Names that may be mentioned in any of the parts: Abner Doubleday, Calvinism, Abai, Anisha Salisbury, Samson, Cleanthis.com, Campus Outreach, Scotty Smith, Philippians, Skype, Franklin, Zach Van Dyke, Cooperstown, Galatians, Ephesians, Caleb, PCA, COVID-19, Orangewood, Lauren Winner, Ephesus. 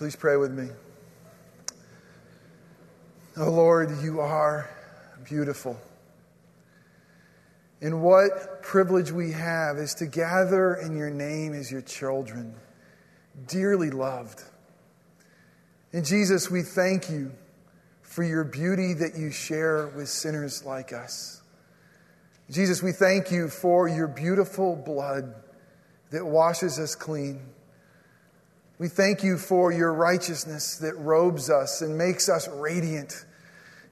Please pray with me. Oh Lord, you are beautiful. And what privilege we have is to gather in your name as your children, dearly loved. And Jesus, we thank you for your beauty that you share with sinners like us. Jesus, we thank you for your beautiful blood that washes us clean. We thank you for your righteousness that robes us and makes us radiant.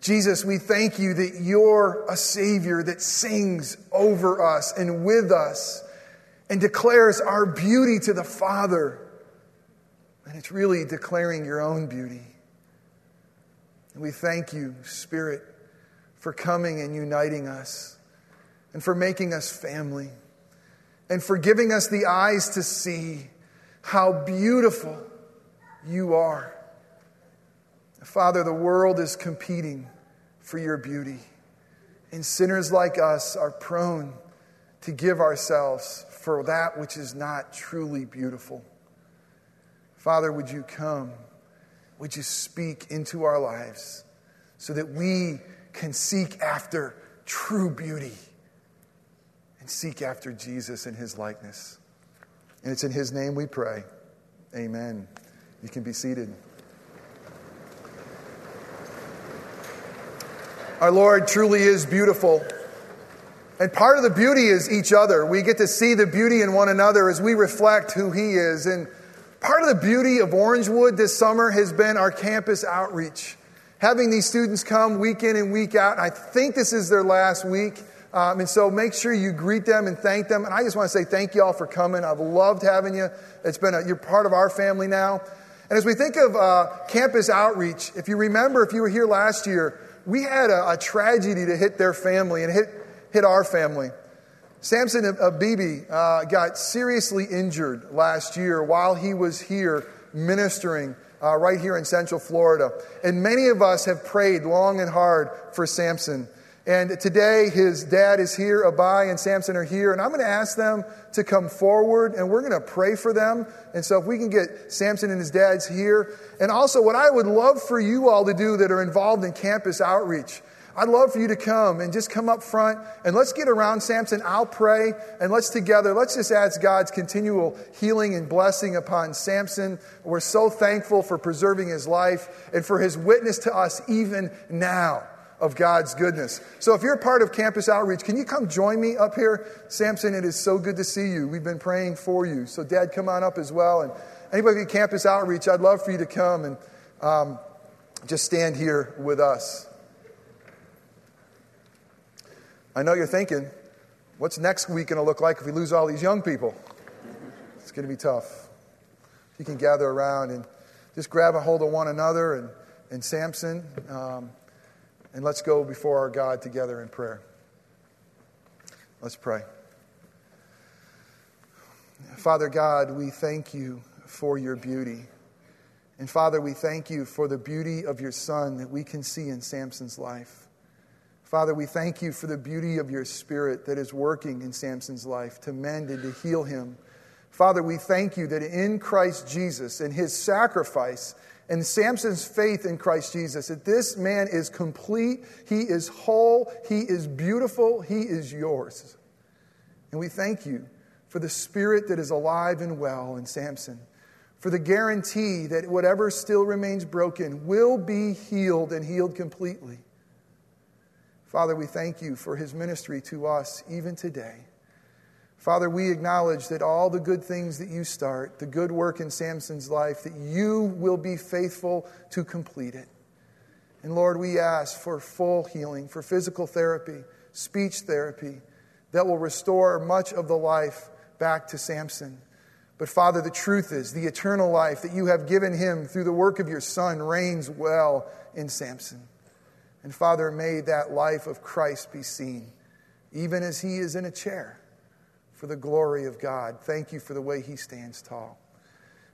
Jesus, we thank you that you're a Savior that sings over us and with us and declares our beauty to the Father. And it's really declaring your own beauty. And we thank you, Spirit, for coming and uniting us and for making us family and for giving us the eyes to see how beautiful you are. Father, the world is competing for your beauty. And sinners like us are prone to give ourselves for that which is not truly beautiful. Father, would you come? Would you speak into our lives so that we can seek after true beauty and seek after Jesus in his likeness? And it's in his name we pray. Amen. You can be seated. Our Lord truly is beautiful. And part of the beauty is each other. We get to see the beauty in one another as we reflect who he is. And part of the beauty of Orangewood this summer has been our campus outreach. Having these students come week in and week out. And I think this is their last week. And so make sure you greet them and thank them. And I just want to say thank you all for coming. I've loved having you. It's been you're part of our family now. And as we think of campus outreach, if you remember, if you were here last year, we had a tragedy to hit their family and hit our family. Samson Abebe got seriously injured last year while he was here ministering right here in Central Florida. And many of us have prayed long and hard for Samson. And today his dad is here, Abai and Samson are here. And I'm going to ask them to come forward and we're going to pray for them. And so if we can get Samson and his dad's here. And also what I would love for you all to do that are involved in campus outreach, I'd love for you to come and just come up front and let's get around Samson. I'll pray and let's just ask God's continual healing and blessing upon Samson. We're so thankful for preserving his life and for his witness to us even now of God's goodness. So if you're part of Campus Outreach, can you come join me up here? Samson, it is so good to see you. We've been praying for you. So Dad, come on up as well. And anybody at Campus Outreach, I'd love for you to come and just stand here with us. I know you're thinking, what's next week going to look like if we lose all these young people? It's going to be tough. You can gather around and just grab a hold of one another and Samson. And let's go before our God together in prayer. Let's pray. Father God, we thank you for your beauty. And Father, we thank you for the beauty of your Son that we can see in Samson's life. Father, we thank you for the beauty of your Spirit that is working in Samson's life to mend and to heal him. Father, we thank you that in Christ Jesus and his sacrifice and Samson's faith in Christ Jesus, that this man is complete, he is whole, he is beautiful, he is yours. And we thank you for the Spirit that is alive and well in Samson, for the guarantee that whatever still remains broken will be healed and healed completely. Father, we thank you for his ministry to us even today. Father, we acknowledge that all the good things that you start, the good work in Samson's life, that you will be faithful to complete it. And Lord, we ask for full healing, for physical therapy, speech therapy, that will restore much of the life back to Samson. But Father, the truth is, the eternal life that you have given him through the work of your Son reigns well in Samson. And Father, may that life of Christ be seen, even as he is in a chair, for the glory of God. Thank you for the way he stands tall.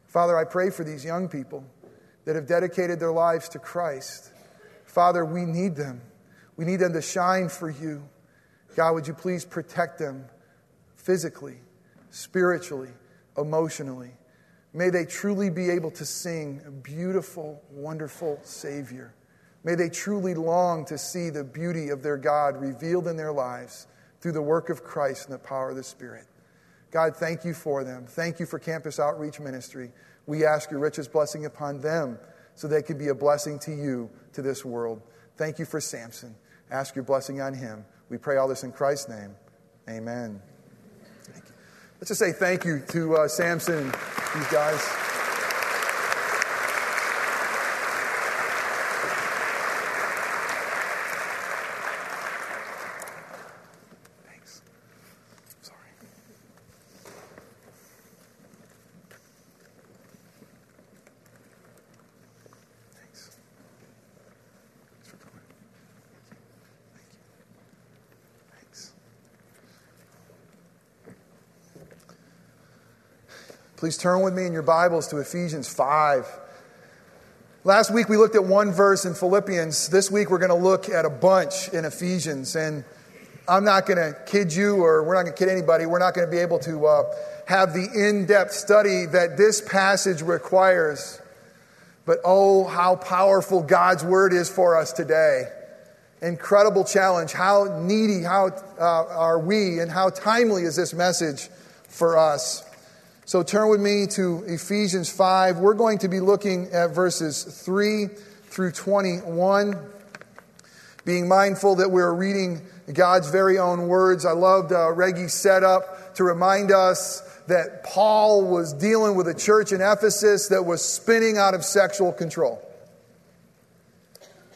Father, I pray for these young people that have dedicated their lives to Christ. Father, we need them. We need them to shine for you. God, would you please protect them physically, spiritually, emotionally. May they truly be able to sing a beautiful, wonderful Savior. May they truly long to see the beauty of their God revealed in their lives through the work of Christ and the power of the Spirit. God, thank you for them. Thank you for Campus Outreach Ministry. We ask your richest blessing upon them so they can be a blessing to you, to this world. Thank you for Samson. Ask your blessing on him. We pray all this in Christ's name. Amen. Thank you. Let's just say thank you to Samson and these guys. Thanks. Sorry. Thanks. Thanks for coming. Thank you. Thanks. Please turn with me in your Bibles to Ephesians 5. Last week we looked at one verse in Philippians. This week we're going to look at a bunch in Ephesians. And I'm not going to kid you, or we're not going to kid anybody. We're not going to be able to have the in-depth study that this passage requires. But oh, how powerful God's Word is for us today. Incredible challenge. How needy are we, and how timely is this message for us? So turn with me to Ephesians 5. We're going to be looking at verses 3 through 21, being mindful that we're reading God's very own words. I loved Reggie's setup to remind us that Paul was dealing with a church in Ephesus that was spinning out of sexual control,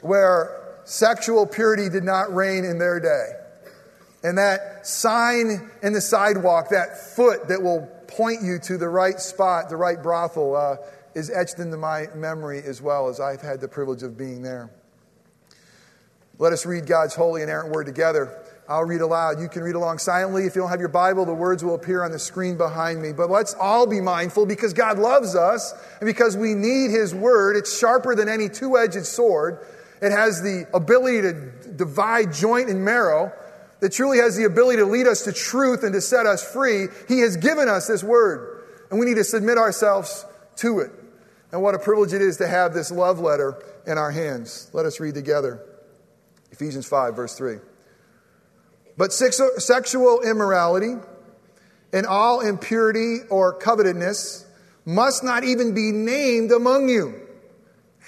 where sexual purity did not reign in their day. And that sign in the sidewalk, that foot that will point you to the right spot, the right brothel, is etched into my memory as well, as I've had the privilege of being there. Let us read God's holy and errant word together. I'll read aloud. You can read along silently. If you don't have your Bible, the words will appear on the screen behind me. But let's all be mindful, because God loves us and because we need His Word. It's sharper than any two-edged sword. It has the ability to divide joint and marrow. That truly has the ability to lead us to truth and to set us free. He has given us this Word, and we need to submit ourselves to it. And what a privilege it is to have this love letter in our hands. Let us read together. Ephesians 5, verse 3. But sexual immorality and all impurity or covetousness must not even be named among you,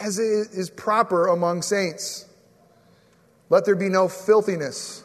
as it is proper among saints. Let there be no filthiness,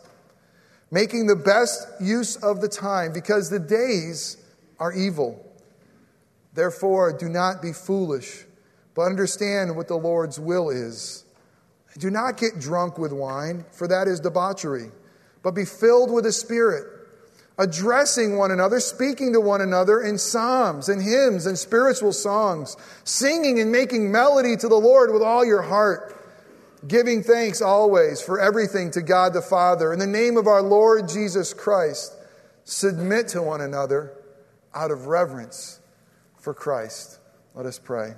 making the best use of the time, because the days are evil. Therefore, do not be foolish, but understand what the Lord's will is. Do not get drunk with wine, for that is debauchery, but be filled with the Spirit, addressing one another, speaking to one another in psalms and hymns and spiritual songs, singing and making melody to the Lord with all your heart, giving thanks always for everything to God the Father. In the name of our Lord Jesus Christ, submit to one another out of reverence for Christ." Let us pray.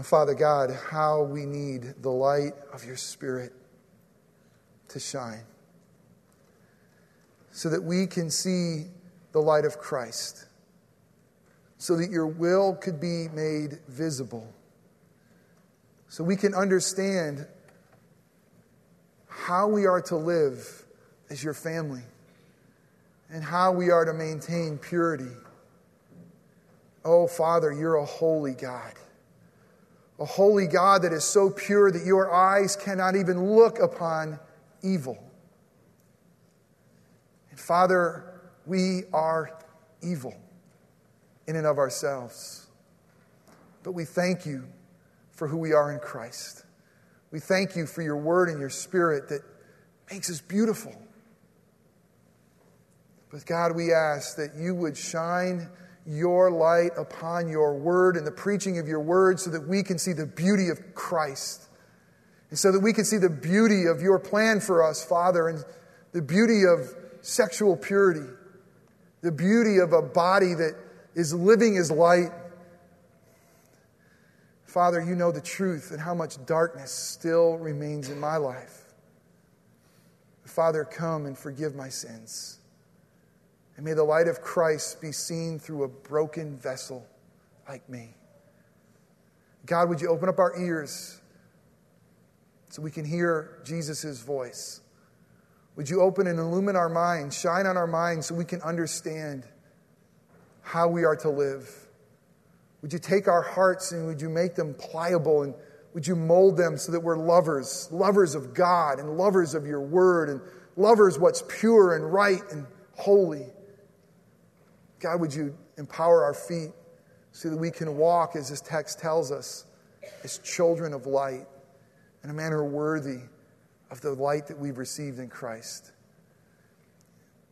And Father God, how we need the light of your Spirit to shine so that we can see the light of Christ, so that your will could be made visible, so we can understand how we are to live as your family and how we are to maintain purity. Oh, Father, you're a holy God that is so pure that your eyes cannot even look upon evil. And Father, we are evil in and of ourselves. But we thank you for who we are in Christ. We thank you for your word and your Spirit that makes us beautiful. But God, we ask that you would shine your light upon your word and the preaching of your word so that we can see the beauty of Christ. And so that we can see the beauty of your plan for us, Father, and the beauty of sexual purity, the beauty of a body that is living as light. Father, you know the truth and how much darkness still remains in my life. Father, come and forgive my sins. And may the light of Christ be seen through a broken vessel like me. God, would you open up our ears so we can hear Jesus' voice? Would you open and illumine our minds, shine on our minds so we can understand how we are to live? Would you take our hearts and would you make them pliable, and would you mold them so that we're lovers, lovers of God and lovers of your word and lovers what's pure and right and holy? God, would you empower our feet so that we can walk, as this text tells us, as children of light in a manner worthy of the light that we've received in Christ.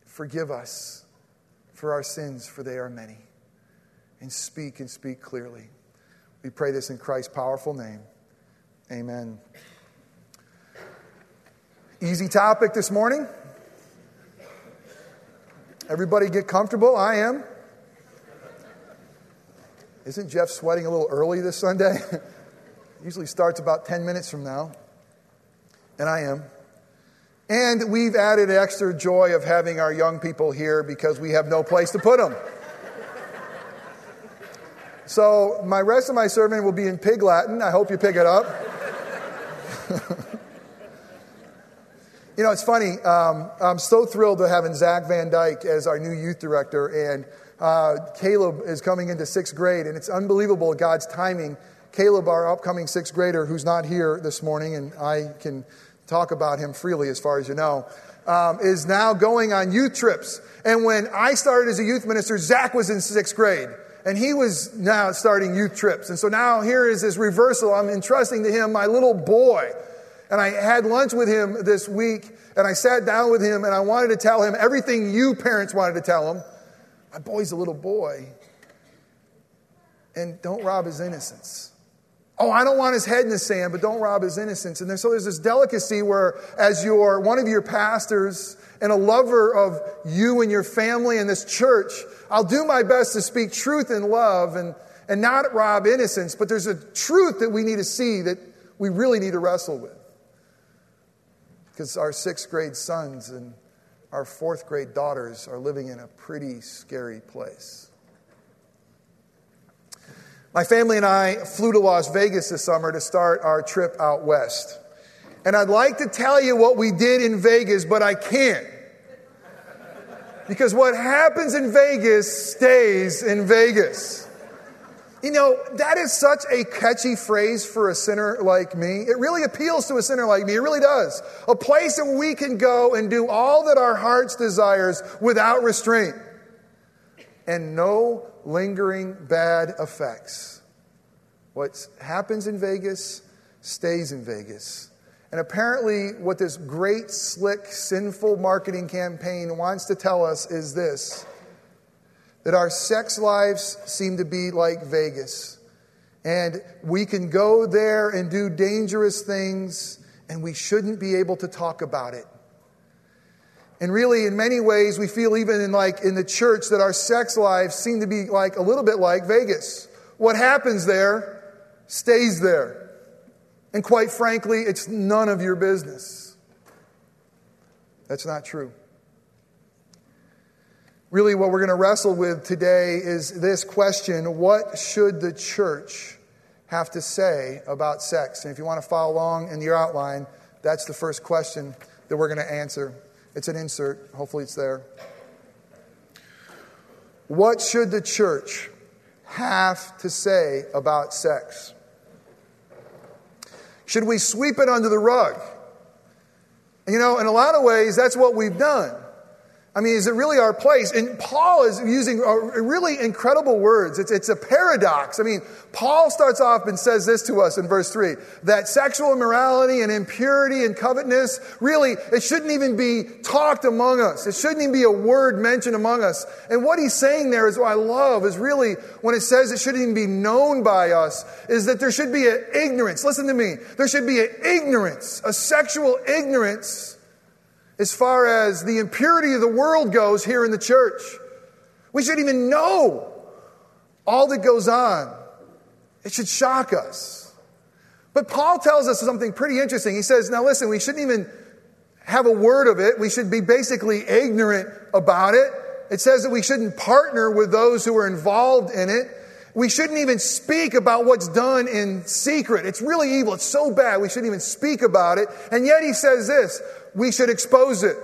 Forgive us for our sins, for they are many. And speak clearly. We pray this in Christ's powerful name. Amen. Easy topic this morning. Everybody get comfortable. I am. Isn't Jeff sweating a little early this Sunday? Usually starts about 10 minutes from now. And I am. And we've added extra joy of having our young people here because we have no place to put them. So my rest of my sermon will be in Pig Latin. I hope you pick it up. You know, it's funny. I'm so thrilled to having Zach Van Dyke as our new youth director. And Caleb is coming into 6th grade. And it's unbelievable, God's timing. Caleb, our upcoming 6th grader, who's not here this morning, and I can talk about him freely as far as you know, is now going on youth trips. And when I started as a youth minister, Zach was in 6th grade. And he was now starting youth trips. And so now here is this reversal. I'm entrusting to him my little boy. And I had lunch with him this week. And I sat down with him. And I wanted to tell him everything you parents wanted to tell him. My boy's a little boy. And don't rob his innocence. Oh, I don't want his head in the sand, but don't rob his innocence. And so there's this delicacy where, as you're one of your pastors and a lover of you and your family and this church, I'll do my best to speak truth in love and not rob innocence. But there's a truth that we need to see, that we really need to wrestle with. Because our 6th grade sons and our 4th grade daughters are living in a pretty scary place. My family and I flew to Las Vegas this summer to start our trip out west. And I'd like to tell you what we did in Vegas, but I can't. Because what happens in Vegas stays in Vegas. You know, that is such a catchy phrase for a sinner like me. It really appeals to a sinner like me. It really does. A place where we can go and do all that our hearts desires without restraint. And no lingering bad effects. What happens in Vegas stays in Vegas. And apparently what this great, slick, sinful marketing campaign wants to tell us is this: that our sex lives seem to be like Vegas. And we can go there and do dangerous things, and we shouldn't be able to talk about it. And really, in many ways, we feel even in the church that our sex lives seem to be a little bit like Vegas. What happens there stays there. And quite frankly, it's none of your business. That's not true. Really, what we're going to wrestle with today is this question: what should the church have to say about sex? And if you want to follow along in your outline, that's the first question that we're going to answer. It's an insert. Hopefully it's there. What should the church have to say about sex? Should we sweep it under the rug? You know, in a lot of ways, that's what we've done. I mean, is it really our place? And Paul is using really incredible words. It's a paradox. I mean, Paul starts off and says this to us in verse 3, that sexual immorality and impurity and covetousness, really, it shouldn't even be talked among us. It shouldn't even be a word mentioned among us. And what he's saying there is what I love, is really when it says it shouldn't even be known by us, is that there should be an ignorance. Listen to me. There should be an ignorance, a sexual ignorance, as far as the impurity of the world goes here in the church. We shouldn't even know all that goes on. It should shock us. But Paul tells us something pretty interesting. He says, now listen, we shouldn't even have a word of it. We should be basically ignorant about it. It says that we shouldn't partner with those who are involved in it. We shouldn't even speak about what's done in secret. It's really evil. It's so bad. We shouldn't even speak about it. And yet he says this: we should expose it.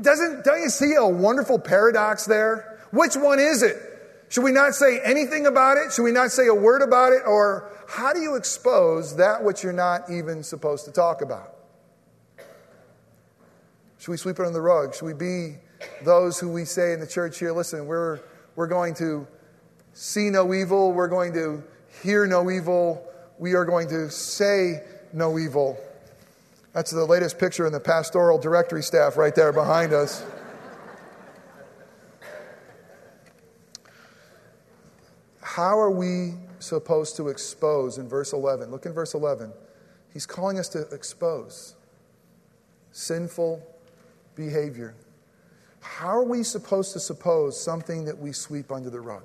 Don't you see a wonderful paradox there? Which one is it? Should we not say anything about it? Should we not say a word about it? Or how do you expose that which you're not even supposed to talk about? Should we sweep it under the rug? Should we be those who we say in the church here, listen, we're going to see no evil, we're going to hear no evil, we are going to say no evil? That's the latest picture in the pastoral directory staff right there behind us. How are we supposed to expose in verse 11? Look in verse 11. He's calling us to expose sinful behavior. How are we supposed to suppose something that we sweep under the rug?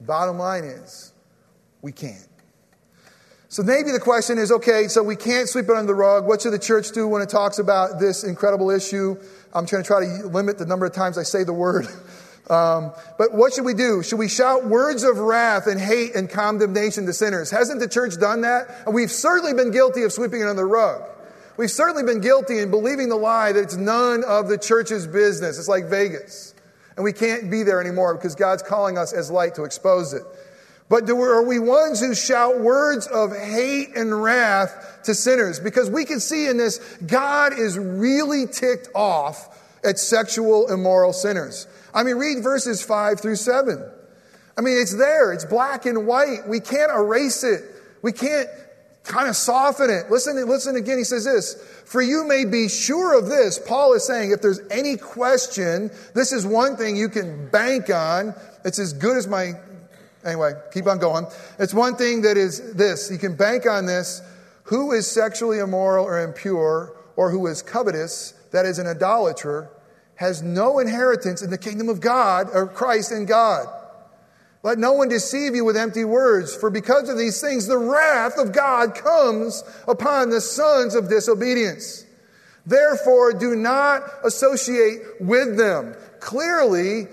Bottom line is, we can't. So maybe the question is, okay, so we can't sweep it under the rug. What should the church do when it talks about this incredible issue? I'm going to try to limit the number of times I say the word. But what should we do? Should we shout words of wrath and hate and condemnation to sinners? Hasn't the church done that? And we've certainly been guilty of sweeping it under the rug. We've certainly been guilty in believing the lie that it's none of the church's business. It's like Vegas. And we can't be there anymore because God's calling us as light to expose it. But are we ones who shout words of hate and wrath to sinners? Because we can see in this, God is really ticked off at sexual immoral sinners. I mean, read verses 5-7. I mean, it's there. It's black and white. We can't erase it. We can't kind of soften it. Listen again. He says this: for you may be sure of this. Paul is saying, if there's any question, this is one thing you can bank on. It's as good as my... Anyway, keep on going. It's one thing that is this. You can bank on this. Who is sexually immoral or impure, or who is covetous, that is an idolater, has no inheritance in the kingdom of God, or Christ and God. Let no one deceive you with empty words, for because of these things the wrath of God comes upon the sons of disobedience. Therefore, do not associate with them. Clearly,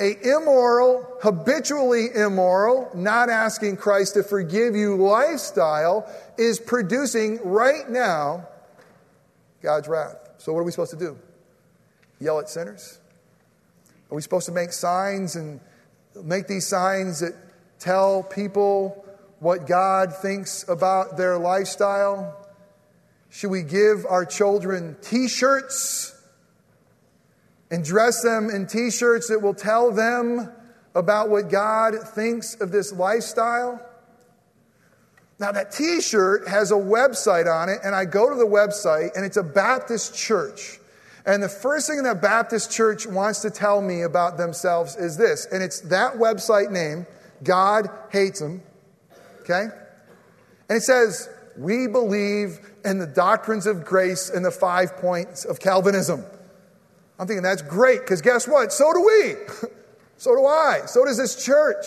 an immoral, habitually immoral, not asking Christ to forgive you lifestyle is producing right now God's wrath. So what are we supposed to do? Yell at sinners? Are we supposed to make signs and make these signs that tell people what God thinks about their lifestyle? Should we give our children T-shirts and dress them in T-shirts that will tell them about what God thinks of this lifestyle? Now, that T-shirt has a website on it, and I go to the website, and it's a Baptist church. And the first thing that Baptist church wants to tell me about themselves is this, and it's that website name, God Hates Them, okay? And it says, we believe in the doctrines of grace and the 5 points of Calvinism. I'm thinking, that's great, because guess what? So do we. So do I. So does this church.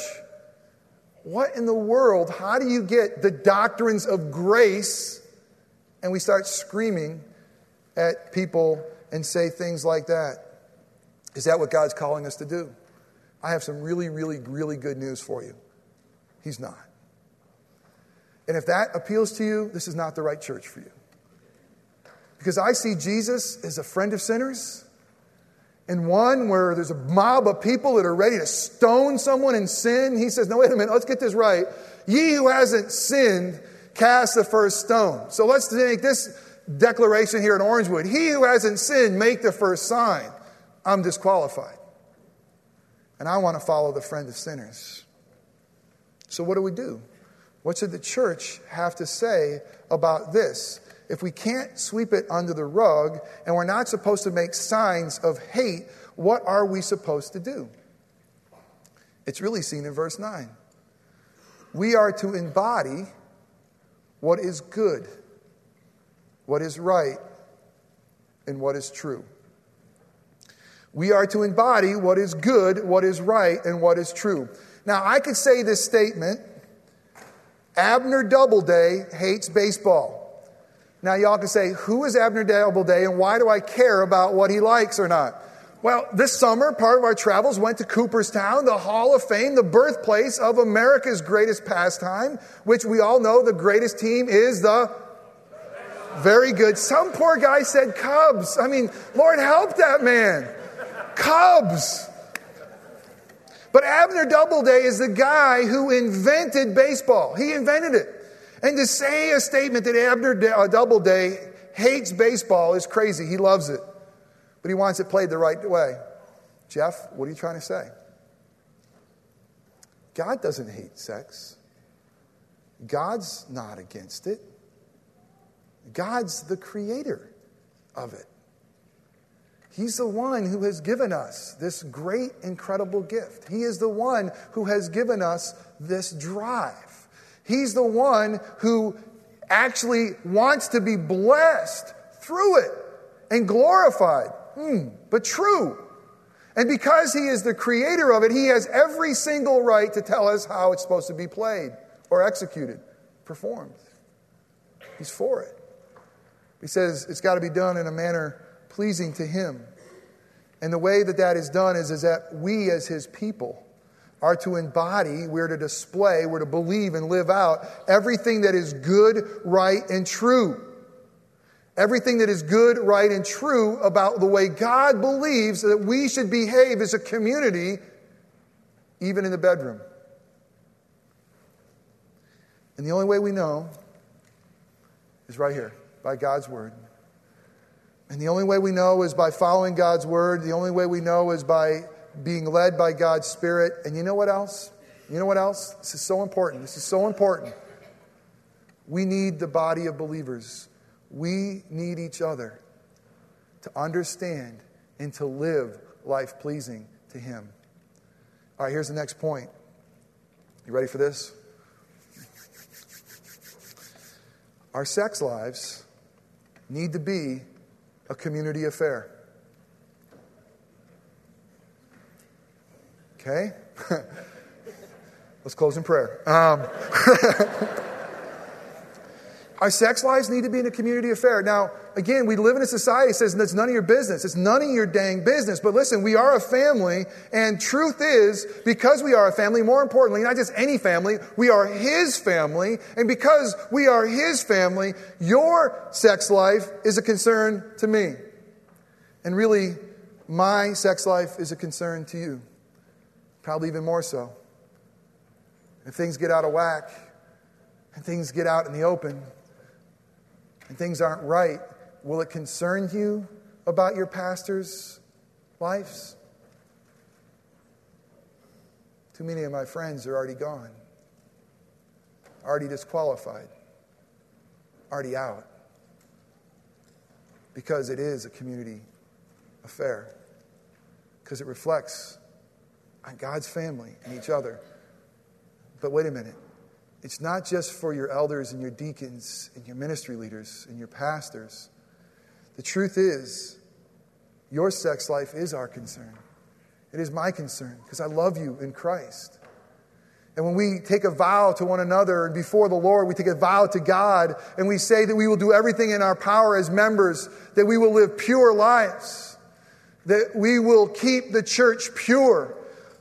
What in the world? How do you get the doctrines of grace? And we start screaming at people and say things like that. Is that what God's calling us to do? I have some really, really, really good news for you. He's not. And if that appeals to you, this is not the right church for you. Because I see Jesus as a friend of sinners, and one where there's a mob of people that are ready to stone someone in sin. He says, no, wait a minute, let's get this right. Ye who hasn't sinned, cast the first stone. So let's make this declaration here in Orangewood. He who hasn't sinned, make the first sign. I'm disqualified. And I want to follow the friend of sinners. So what do we do? What should the church have to say about this? If we can't sweep it under the rug and we're not supposed to make signs of hate, what are we supposed to do? It's really seen in verse 9. We are to embody what is good, what is right, and what is true. We are to embody what is good, what is right, and what is true. Now, I could say this statement, Abner Doubleday hates baseball. Now, y'all can say, who is Abner Doubleday and why do I care about what he likes or not? Well, this summer, part of our travels went to Cooperstown, the Hall of Fame, the birthplace of America's greatest pastime, which we all know the greatest team is the... Very good. Some poor guy said Cubs. I mean, Lord help that man. Cubs. But Abner Doubleday is the guy who invented baseball. He invented it. And to say a statement that Abner Doubleday hates baseball is crazy. He loves it. But he wants it played the right way. Jeff, what are you trying to say? God doesn't hate sex. God's not against it. God's the creator of it. He's the one who has given us this great, incredible gift. He is the one who has given us this drive. He's the one who actually wants to be blessed through it and glorified, but true. And because he is the creator of it, he has every single right to tell us how it's supposed to be played or executed, performed. He's for it. He says it's got to be done in a manner pleasing to him. And the way that that is done is that we as his people are to embody, we're to display, we're to believe and live out everything that is good, right, and true. Everything that is good, right, and true about the way God believes that we should behave as a community, even in the bedroom. And the only way we know is right here, by God's word. And the only way we know is by following God's word. The only way we know is by being led by God's Spirit. And you know what else? You know what else? This is so important. This is so important. We need the body of believers. We need each other to understand and to live life pleasing to Him. All right, here's the next point. You ready for this? Our sex lives need to be a community affair. Okay? Let's close in prayer. Our sex lives need to be in a community affair. Now, again, we live in a society that says it's none of your business. It's none of your dang business. But listen, we are a family, and truth is, because we are a family, more importantly, not just any family, we are His family. And because we are His family, your sex life is a concern to me. And really, my sex life is a concern to you. Probably even more so. If things get out of whack, and things get out in the open, and things aren't right, will it concern you about your pastors' lives? Too many of my friends are already gone, already disqualified, already out, because it is a community affair, because it reflects on God's family and each other. But wait a minute. It's not just for your elders and your deacons and your ministry leaders and your pastors. The truth is, your sex life is our concern. It is my concern because I love you in Christ. And when we take a vow to one another and before the Lord, we take a vow to God and we say that we will do everything in our power as members, that we will live pure lives, that we will keep the church pure.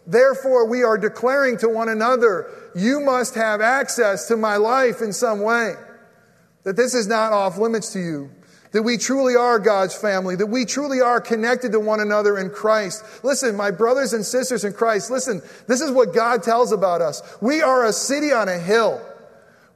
Therefore, we are declaring to one another, you must have access to my life in some way, that this is not off limits to you, that we truly are God's family, that we truly are connected to one another in Christ. Listen, my brothers and sisters in Christ, listen, this is what God tells about us. We are a city on a hill.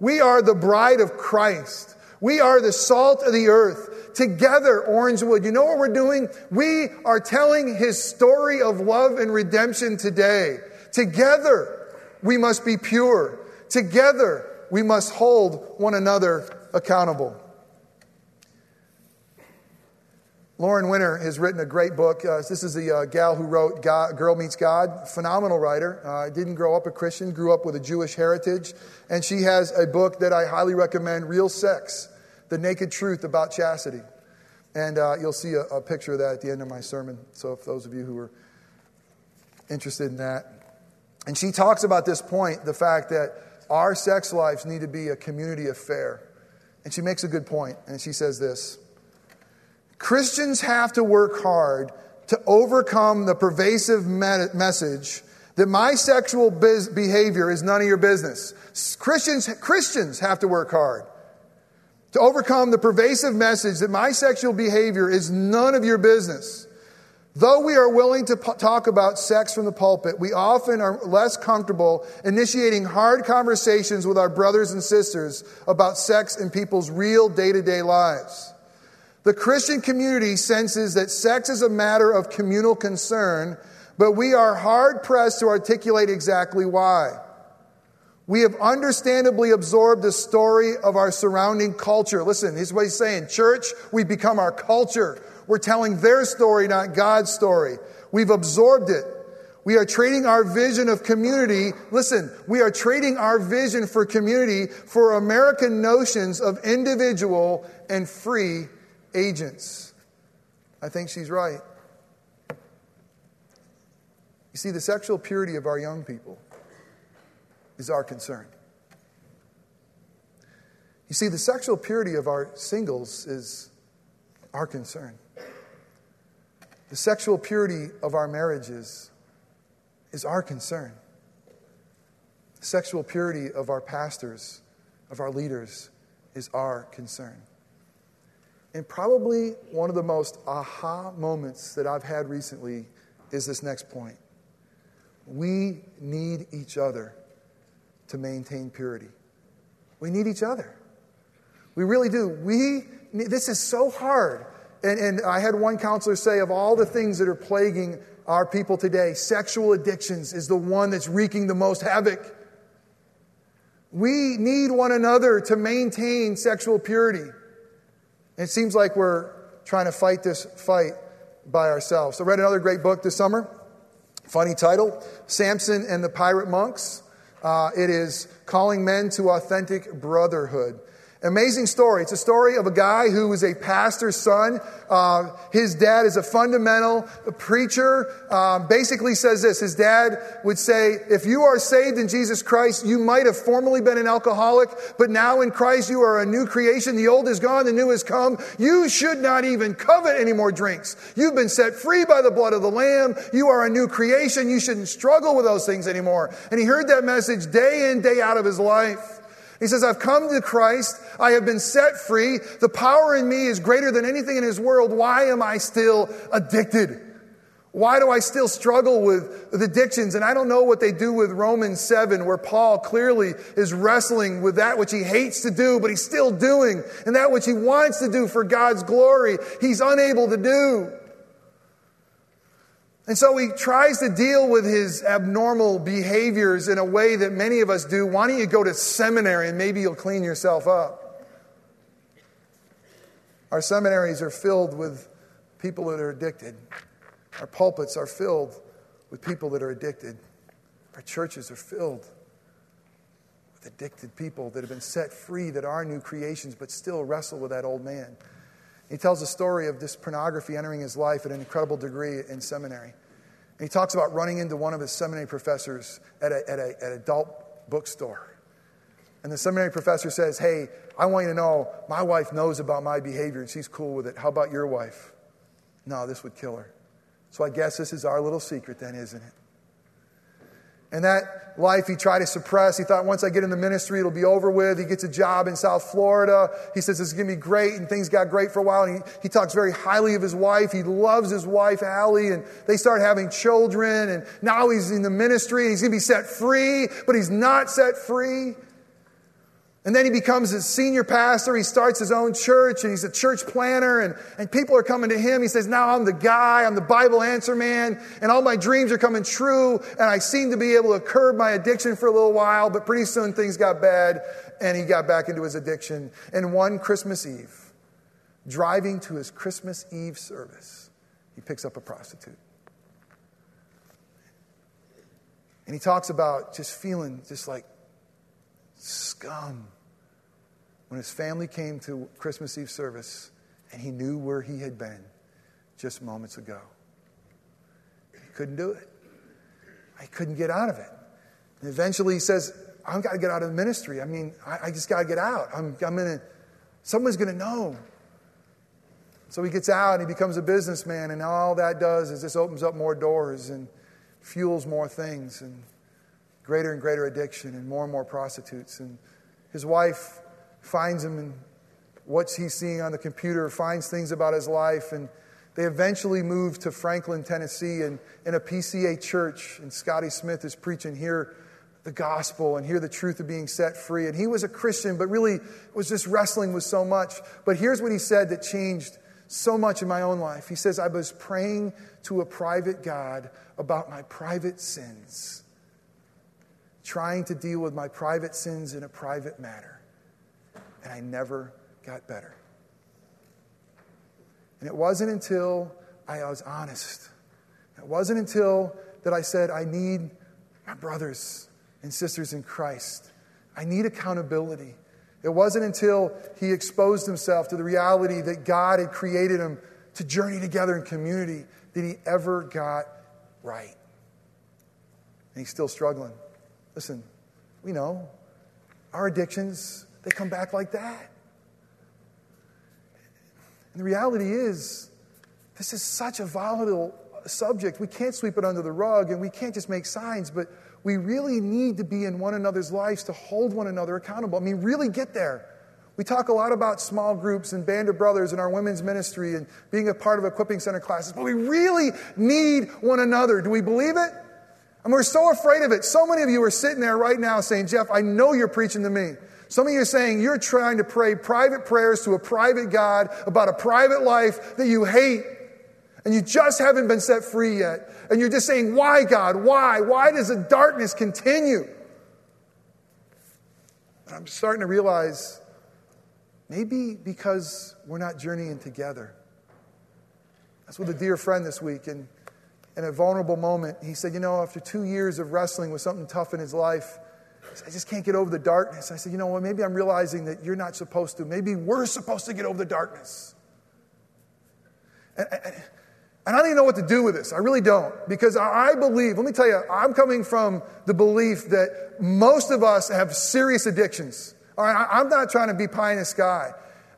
We are the bride of Christ. We are the salt of the earth. Together, Orangewood, you know what we're doing? We are telling His story of love and redemption today. Together, we must be pure. Together, we must hold one another accountable. Lauren Winner has written a great book. This is the gal who wrote Girl Meets God. Phenomenal writer. Didn't grow up a Christian. Grew up with a Jewish heritage. And she has a book that I highly recommend, Real Sex, The Naked Truth About Chastity. And you'll see a picture of that at the end of my sermon. So if those of you who are interested in that. And she talks about this point, the fact that our sex lives need to be a community affair. And she makes a good point. And she says this. Christians have to work hard to overcome the pervasive message that my sexual behavior is none of your business. Christians have to work hard to overcome the pervasive message that my sexual behavior is none of your business. Though we are willing to talk about sex from the pulpit, we often are less comfortable initiating hard conversations with our brothers and sisters about sex in people's real day-to-day lives. The Christian community senses that sex is a matter of communal concern, but we are hard-pressed to articulate exactly why. We have understandably absorbed the story of our surrounding culture. Listen, here's what he's saying. Church, we become our culture. We're telling their story, not God's story. We've absorbed it. We are trading our vision of community. Listen, we are trading our vision for community for American notions of individual and free agents. I think she's right. You see, the sexual purity of our young people is our concern. You see, the sexual purity of our singles is our concern. The sexual purity of our marriages is our concern. The sexual purity of our pastors, of our leaders, is our concern. And probably one of the most aha moments that I've had recently is this next point. We need each other to maintain purity. We need each other. We really do. This is so hard. And I had one counselor say, of all the things that are plaguing our people today, sexual addictions is the one that's wreaking the most havoc. We need one another to maintain sexual purity. It seems like we're trying to fight this fight by ourselves. So I read another great book this summer. Funny title, Samson and the Pirate Monks. It is Calling Men to Authentic Brotherhood. Amazing story. It's a story of a guy who is a pastor's son. His dad is a fundamental preacher. Basically says this. His dad would say, if you are saved in Jesus Christ, you might have formerly been an alcoholic, but now in Christ you are a new creation. The old is gone, the new has come. You should not even covet any more drinks. You've been set free by the blood of the Lamb. You are a new creation. You shouldn't struggle with those things anymore. And he heard that message day in, day out of his life. He says, I've come to Christ. I have been set free. The power in me is greater than anything in his world. Why am I still addicted? Why do I still struggle with addictions? And I don't know what they do with Romans 7, where Paul clearly is wrestling with that which he hates to do, but he's still doing. And that which he wants to do for God's glory, he's unable to do. And so he tries to deal with his abnormal behaviors in a way that many of us do. Why don't you go to seminary and maybe you'll clean yourself up? Our seminaries are filled with people that are addicted. Our pulpits are filled with people that are addicted. Our churches are filled with addicted people that have been set free, that are new creations, but still wrestle with that old man. He tells the story of this pornography entering his life at an incredible degree in seminary. And he talks about running into one of his seminary professors at an adult bookstore. And the seminary professor says, hey, I want you to know my wife knows about my behavior and she's cool with it. How about your wife? No, this would kill her. So I guess this is our little secret then, isn't it? And that life he tried to suppress. He thought, once I get in the ministry, it'll be over with. He gets a job in South Florida. He says, this is going to be great. And things got great for a while. And he talks very highly of his wife. He loves his wife, Allie. And they start having children. And now he's in the ministry. He's going to be set free. But he's not set free. And then he becomes a senior pastor. He starts his own church. And he's a church planner. And people are coming to him. He says, now I'm the guy. I'm the Bible answer man. And all my dreams are coming true. And I seem to be able to curb my addiction for a little while. But pretty soon things got bad. And he got back into his addiction. And one Christmas Eve, driving to his Christmas Eve service, he picks up a prostitute. And he talks about just feeling just like scum. When his family came to Christmas Eve service and he knew where he had been just moments ago. He couldn't do it. I couldn't get out of it. And eventually he says, I've got to get out of the ministry. I mean, I just got to get out. Someone's going to know. So he gets out and he becomes a businessman, and all that does is this opens up more doors and fuels more things and greater addiction and more prostitutes. And his wife finds him, and what he's seeing on the computer finds things about his life. And they eventually move to Franklin, Tennessee, and in a PCA church. And Scotty Smith is preaching here the gospel and hear the truth of being set free. And he was a Christian, but really was just wrestling with so much. But here's what he said that changed so much in my own life. He says, I was praying to a private God about my private sins, trying to deal with my private sins in a private matter. And I never got better. And it wasn't until I was honest. It wasn't until that I said, I need my brothers and sisters in Christ. I need accountability. It wasn't until he exposed himself to the reality that God had created him to journey together in community that he ever got right. And he's still struggling. Listen, we know our addictions, they come back like that. And the reality is, this is such a volatile subject. We can't sweep it under the rug, and we can't just make signs, but we really need to be in one another's lives to hold one another accountable. I mean, really get there. We talk a lot about small groups and Band of Brothers and our women's ministry and being a part of equipping center classes, but we really need one another. Do we believe it? And we're so afraid of it. So many of you are sitting there right now saying, Jeff, I know you're preaching to me. Some of you are saying you're trying to pray private prayers to a private God about a private life that you hate. And you just haven't been set free yet. And you're just saying, why, God? Why? Why does the darkness continue? And I'm starting to realize maybe because we're not journeying together. That's with a dear friend this week. And in a vulnerable moment, he said, you know, after 2 years of wrestling with something tough in his life, I just can't get over the darkness. I said, you know what, maybe I'm realizing that you're not supposed to. Maybe we're supposed to get over the darkness. And I don't even know what to do with this. I really don't. Because I believe, let me tell you, I'm coming from the belief that most of us have serious addictions. All right, I'm not trying to be pie in the sky.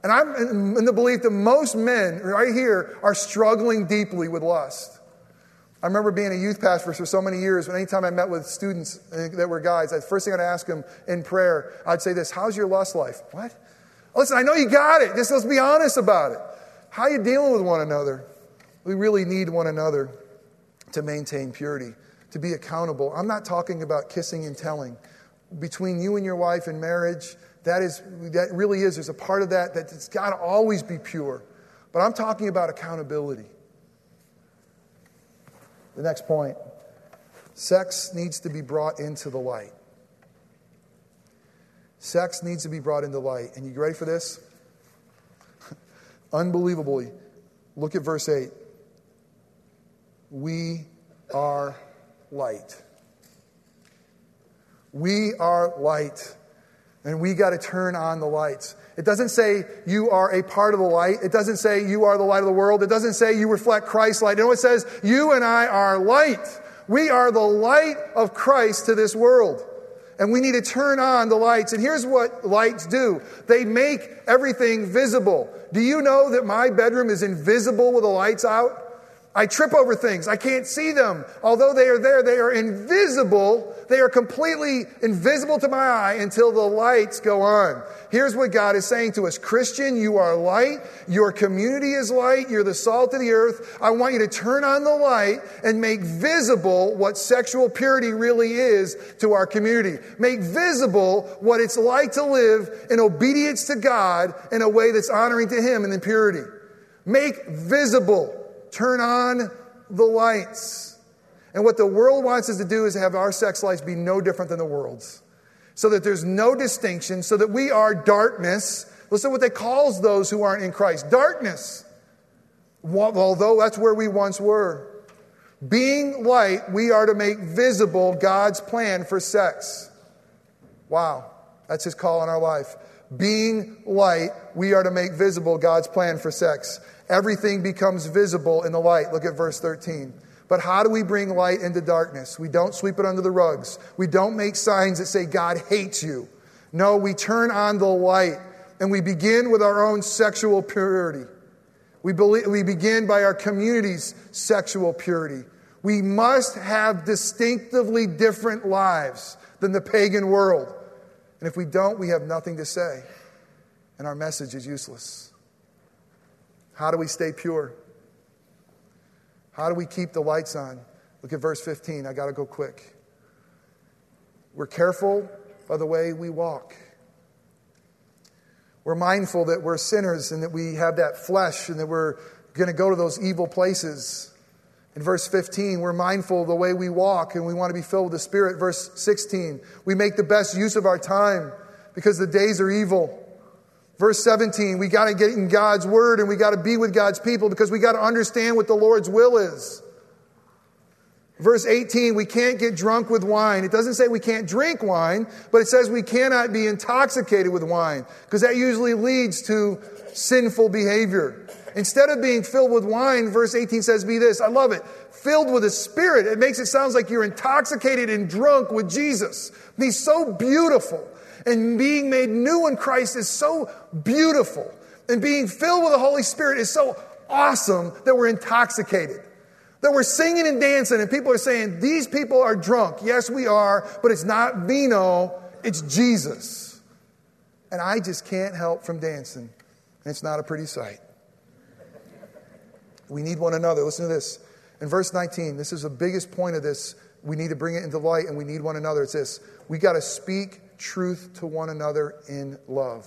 And I'm in the belief that most men right here are struggling deeply with lust. I remember being a youth pastor for so many years, when anytime I met with students that were guys, the first thing I'd ask them in prayer, I'd say this, how's your lust life? What? Listen, I know you got it. Just let's be honest about it. How are you dealing with one another? We really need one another to maintain purity, to be accountable. I'm not talking about kissing and telling. Between you and your wife in marriage, that really is, there's a part of that that's got to always be pure. But I'm talking about accountability. The next point, sex needs to be brought into the light. Sex needs to be brought into light. And you ready for this? Unbelievably, look at verse 8. We are light. We are light. And we got to turn on the lights. It doesn't say you are a part of the light. It doesn't say you are the light of the world. It doesn't say you reflect Christ's light. You know what it says? You and I are light. We are the light of Christ to this world. And we need to turn on the lights. And here's what lights do. They make everything visible. Do you know that my bedroom is invisible with the lights out? I trip over things. I can't see them. Although they are there, they are invisible. They are completely invisible to my eye until the lights go on. Here's what God is saying to us. Christian, you are light. Your community is light. You're the salt of the earth. I want you to turn on the light and make visible what sexual purity really is to our community. Make visible what it's like to live in obedience to God in a way that's honoring to Him and in purity. Make visible. Turn on the lights. And what the world wants us to do is have our sex lives be no different than the world's. So that there's no distinction, so that we are darkness. Listen to what they call those who aren't in Christ. Darkness. Although that's where we once were. Being light, we are to make visible God's plan for sex. Wow. That's His call in our life. Being light, we are to make visible God's plan for sex. Everything becomes visible in the light. Look at verse 13. But how do we bring light into darkness? We don't sweep it under the rugs. We don't make signs that say God hates you. No, we turn on the light and we begin with our own sexual purity. We begin by our community's sexual purity. We must have distinctively different lives than the pagan world. And if we don't, we have nothing to say. And our message is useless. How do we stay pure? How do we keep the lights on? Look at verse 15. I got to go quick. We're careful by the way we walk. We're mindful that we're sinners and that we have that flesh and that we're going to go to those evil places. In verse 15, we're mindful of the way we walk and we want to be filled with the Spirit. Verse 16, we make the best use of our time because the days are evil. Verse 17, we got to get in God's Word and we got to be with God's people because we got to understand what the Lord's will is. Verse 18, we can't get drunk with wine. It doesn't say we can't drink wine, but it says we cannot be intoxicated with wine because that usually leads to sinful behavior. Instead of being filled with wine, verse 18 says, be this. I love it. Filled with the Spirit. It makes it sound like you're intoxicated and drunk with Jesus. He's so beautiful. And being made new in Christ is so beautiful. And being filled with the Holy Spirit is so awesome that we're intoxicated. That we're singing and dancing and people are saying, these people are drunk. Yes, we are, but it's not vino, it's Jesus. And I just can't help from dancing. And it's not a pretty sight. We need one another. Listen to this. In verse 19, this is the biggest point of this. We need to bring it into light and we need one another. It's this. We got to speak truth to one another in love.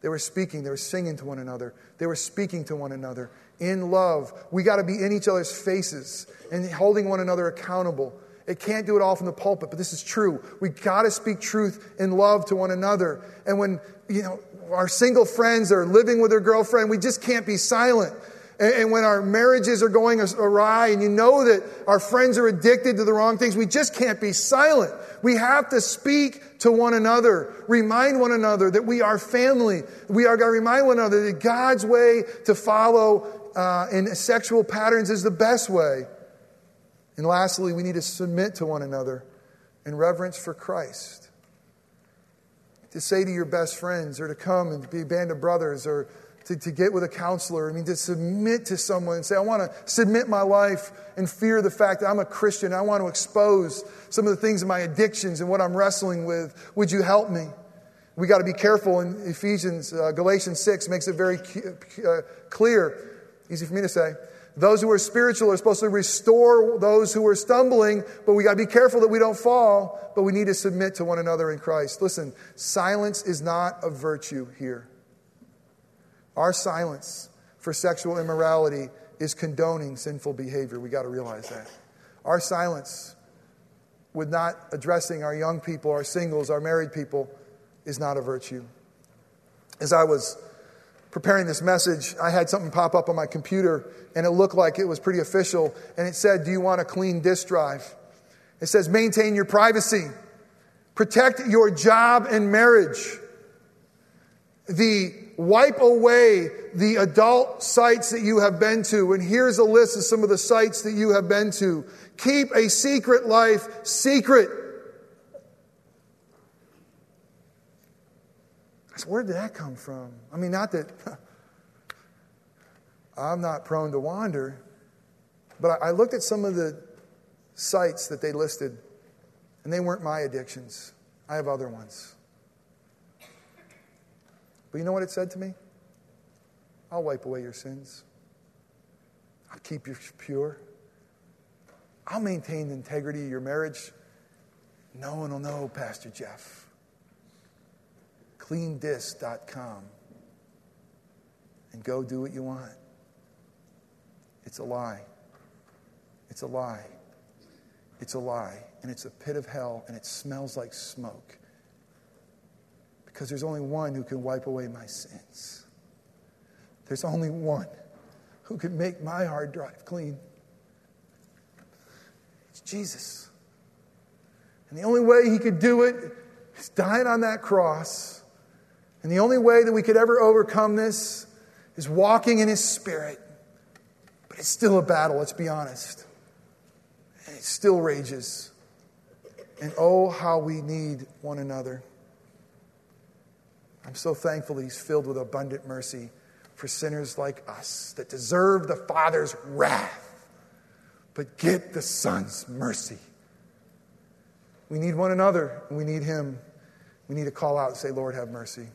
They were speaking. They were singing to one another. They were speaking to one another in love. We got to be in each other's faces and holding one another accountable. It can't do it all from the pulpit, but this is true. We got to speak truth in love to one another. And when, our single friends are living with their girlfriend, we just can't be silent. And when our marriages are going awry and you know that our friends are addicted to the wrong things, we just can't be silent. We have to speak to one another, remind one another that we are family. We are going to remind one another that God's way to follow in sexual patterns is the best way. And lastly, we need to submit to one another in reverence for Christ. To say to your best friends or to come and be a band of brothers or to get with a counselor. I mean, to submit to someone and say, I want to submit my life and fear the fact that I'm a Christian. I want to expose some of the things in my addictions and what I'm wrestling with. Would you help me? We got to be careful. In Galatians 6 makes it very clear. Easy for me to say. Those who are spiritual are supposed to restore those who are stumbling, but we got to be careful that we don't fall, but we need to submit to one another in Christ. Listen, silence is not a virtue here. Our silence for sexual immorality is condoning sinful behavior. We got to realize that. Our silence with not addressing our young people, our singles, our married people is not a virtue. As I was preparing this message, I had something pop up on my computer and it looked like it was pretty official. And it said, do you want a clean disk drive? It says, maintain your privacy. Protect your job and marriage. Wipe away the adult sites that you have been to. And here's a list of some of the sites that you have been to. Keep a secret life secret. I said, where did that come from? I mean, not that I'm not prone to wander, but I looked at some of the sites that they listed, and they weren't my addictions. I have other ones. But you know what it said to me? I'll wipe away your sins. I'll keep you pure. I'll maintain the integrity of your marriage. No one will know, Pastor Jeff. Cleanthis.com. And go do what you want. It's a lie. It's a lie. It's a lie. And it's a pit of hell, and it smells like smoke. Because there's only one who can wipe away my sins. There's only one who can make my hard drive clean. It's Jesus. And the only way he could do it is dying on that cross. And the only way that we could ever overcome this is walking in his Spirit. But it's still a battle, let's be honest. And it still rages. And oh, how we need one another. I'm so thankful he's filled with abundant mercy for sinners like us that deserve the Father's wrath, but get the Son's mercy. We need one another, and we need him. We need to call out and say, Lord, have mercy.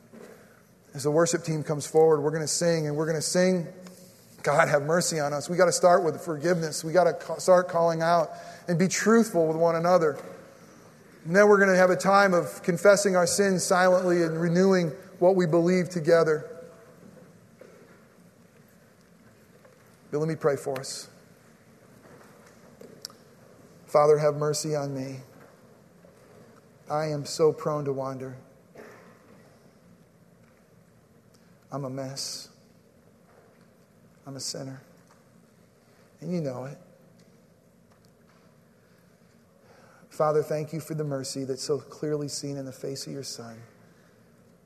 As the worship team comes forward, we're going to sing, and we're going to sing, God, have mercy on us. We got to start with forgiveness. We got to start calling out and be truthful with one another. And then we're going to have a time of confessing our sins silently and renewing what we believe together. But let me pray for us. Father, have mercy on me. I am so prone to wander. I'm a mess. I'm a sinner. And you know it. Father, thank you for the mercy that's so clearly seen in the face of your Son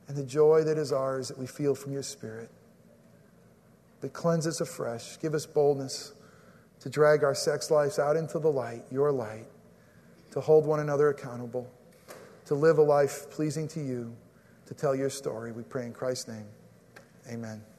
and the joy that is ours that we feel from your Spirit. But cleanse us afresh. Give us boldness to drag our sex lives out into the light, your light, to hold one another accountable, to live a life pleasing to you, to tell your story. We pray in Christ's name. Amen.